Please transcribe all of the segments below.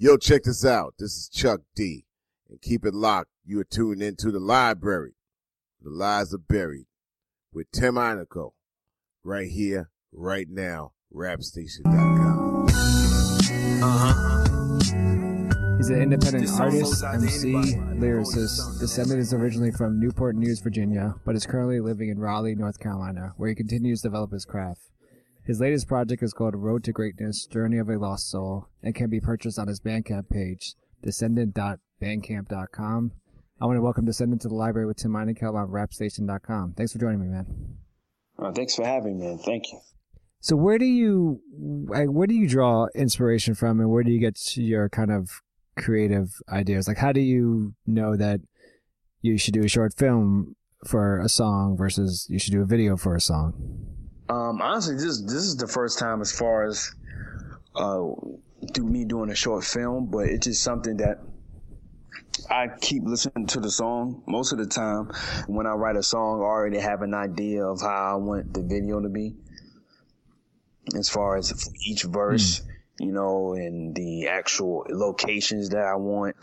Yo, check this out. This is Chuck D. And keep it locked. You are tuned into The Library. The Lies Are Buried with Tim Inaco. Right here, right now, rapstation.com. He's an independent artist, MC, lyricist. Descendant is originally from Newport News, Virginia, but is currently living in Raleigh, North Carolina, where he continues to develop his craft. His latest project is called Road to Greatness: Journey of a Lost Soul, and can be purchased on his Bandcamp page, descendant.bandcamp.com. I want to welcome Descendant to The Library with Tim Mynakell on rapstation.com. Thanks for joining me, man. Thanks for having me, man. Thank you. So where do you draw inspiration from, and where do you get your kind of creative ideas? Like, how do you know that you should do a short film for a song versus you should do a video for a song? Honestly, this is the first time as far as me doing a short film, but it's just something that I keep listening to the song most of the time. When I write a song, I already have an idea of how I want the video to be as far as each verse, you know, and the actual locations that I want,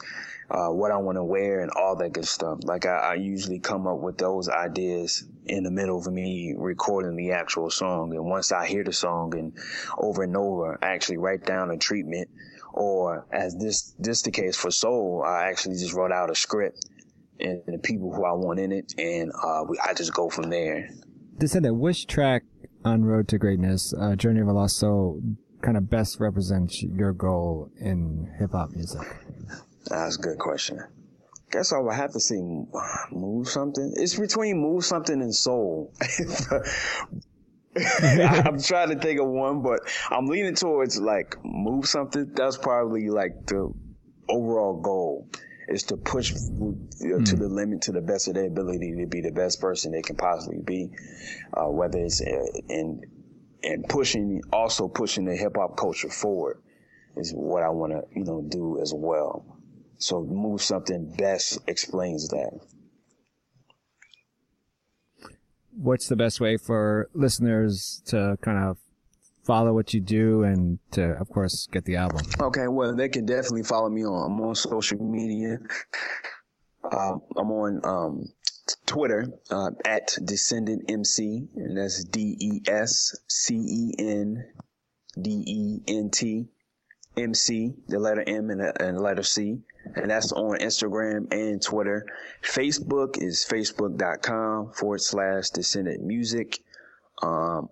what I want to wear and all that good stuff. Like I usually come up with those ideas in the middle of me recording the actual song. And once I hear the song and over, I actually write down a treatment, or as this the case for Soul, I actually just wrote out a script and the people who I want in it. And I just go from there. Descendant, which track on Road to Greatness, Journey of a Lost Soul, kind of best represents your goal in hip hop music? That's a good question. Guess I would have to say Move Something. It's between Move Something and Soul. I'm trying to think of one, but I'm leaning towards like Move Something. That's probably like the overall goal, is to push to the limit, to the best of their ability, to be the best person they can possibly be, whether it's pushing the hip hop culture forward is what I want to, do as well. So Move Something best explains that. What's the best way for listeners to kind of follow what you do and to, of course, get the album? Okay, well, they can definitely follow me on. I'm on social media. I'm on Twitter at Descendant MC, and that's DESCENDENT. MC, the letter M and the letter C. And that's on Instagram and Twitter. Facebook is facebook.com/Descendant Music. You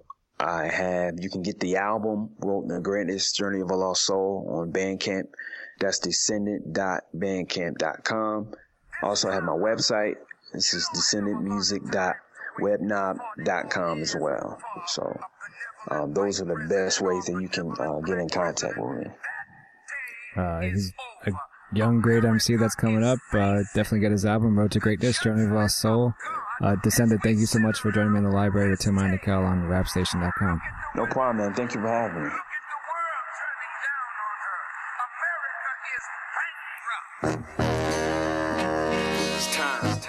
can get the album, Road to Greatness: Journey of a Lost Soul, on Bandcamp. That's descendant.bandcamp.com. Also, I have my website. This is descendantmusic.webnob.com as well. So those are the best ways that you can get in contact with me. He's a young, great MC that's coming up. Definitely get his album, Road to Greatness: Journey of a Lost Soul. Descendant, thank you so much for joining me in The Library with Tim Inaco on rapstation.com. No problem, man. Thank you for having me. It's time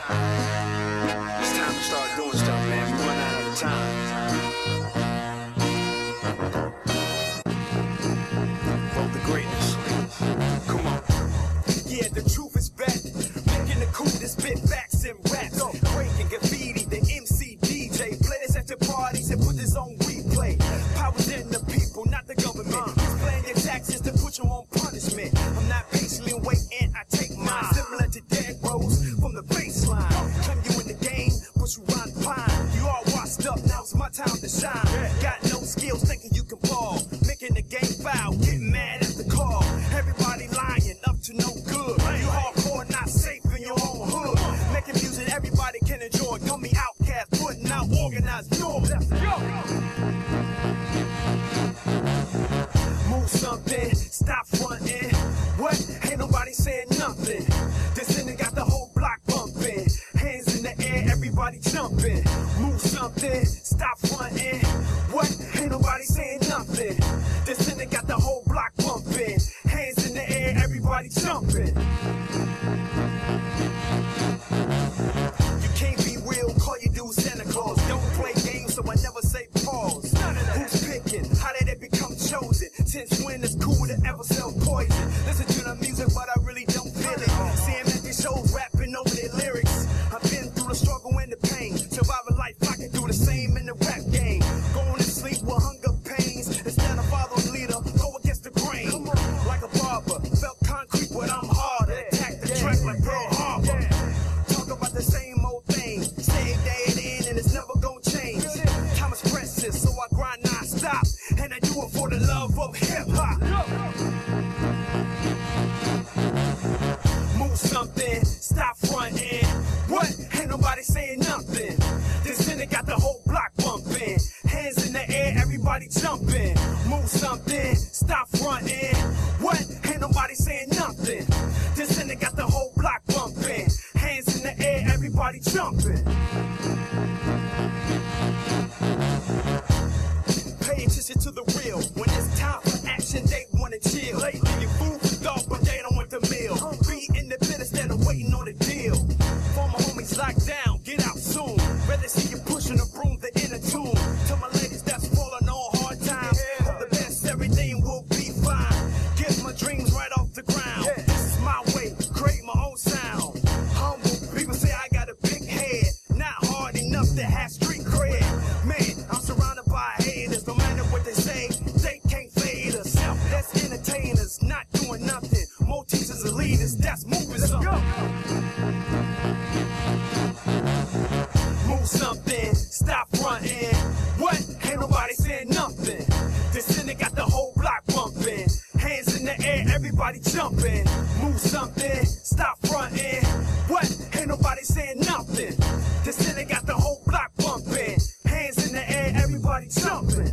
to start doing stuff, man. One night at a time. The truth is back, making the coolest bit facts and raps. Breaking graffiti, the MC DJ. Play this at your parties and put this on replay. Power in the people, not the government. Explain your taxes to put your jumping, stop fronting. What? Ain't nobody saying nothing. Descendant got the whole block bumping. Hands in the air, everybody jumping. Move something, stop fronting. What? Ain't nobody saying nothing. Descendant got the whole block bumping. Hands in the air, everybody jumping. You can't be real, call your dude Santa Claus. Don't play games, so I never say pause. None of that. Who's picking? How did it become chosen? Since when it's cool to ever sell poison? Listen to the music, but I really don't feel it. Seeing that these shows rapping over their lyrics. I've been through the struggle and the pain. Surviving life, I can do the same in the rap game. Going to sleep with hunger pains. Instead of follow a leader, go against the grain. Like a barber, felt concrete, but I'm harder. Attack the track like Pearl Harbor. Talk about the same old thing. Same day it in and it's never gonna change. Time is precious, so I grind non-stop. And I do it for the love of hip-hop. Move something, stop fronting. What? Ain't nobody saying nothing. Descendant got the whole block bumping. Hands in the air, everybody jumping. Move something, stop fronting. What? Ain't nobody saying nothing. Descendant got the whole block bumping. Hands in the air, everybody jumping. Pay attention to the real. When it's time for action, they wanna chill. Lately, you food for thought, but they don't want the meal. Be independent instead of waiting on the deal. Former homies locked down, get out soon. Rather see you pushing a broom than in a tomb. Tell my ladies that's falling on hard times. Hope the best, everything will be fine. Get my dreams right off the ground. This is my way, create my own sound. Humble, people say I got a big head. Not hard enough to have street cred. Man, I'm surrounded by haters. No matter what they say, they can't fade us. That's entertainers, not doing nothing. More teachers and leaders, that's moving something. Move something, stop fronting. What? Ain't nobody saying nothing. Descendant got the whole block bumping. Hands in the air, everybody jumping. Move something, stop fronting. What? Ain't nobody saying nothing. Descendant got the whole block bumping. Hands in the air, everybody jumping.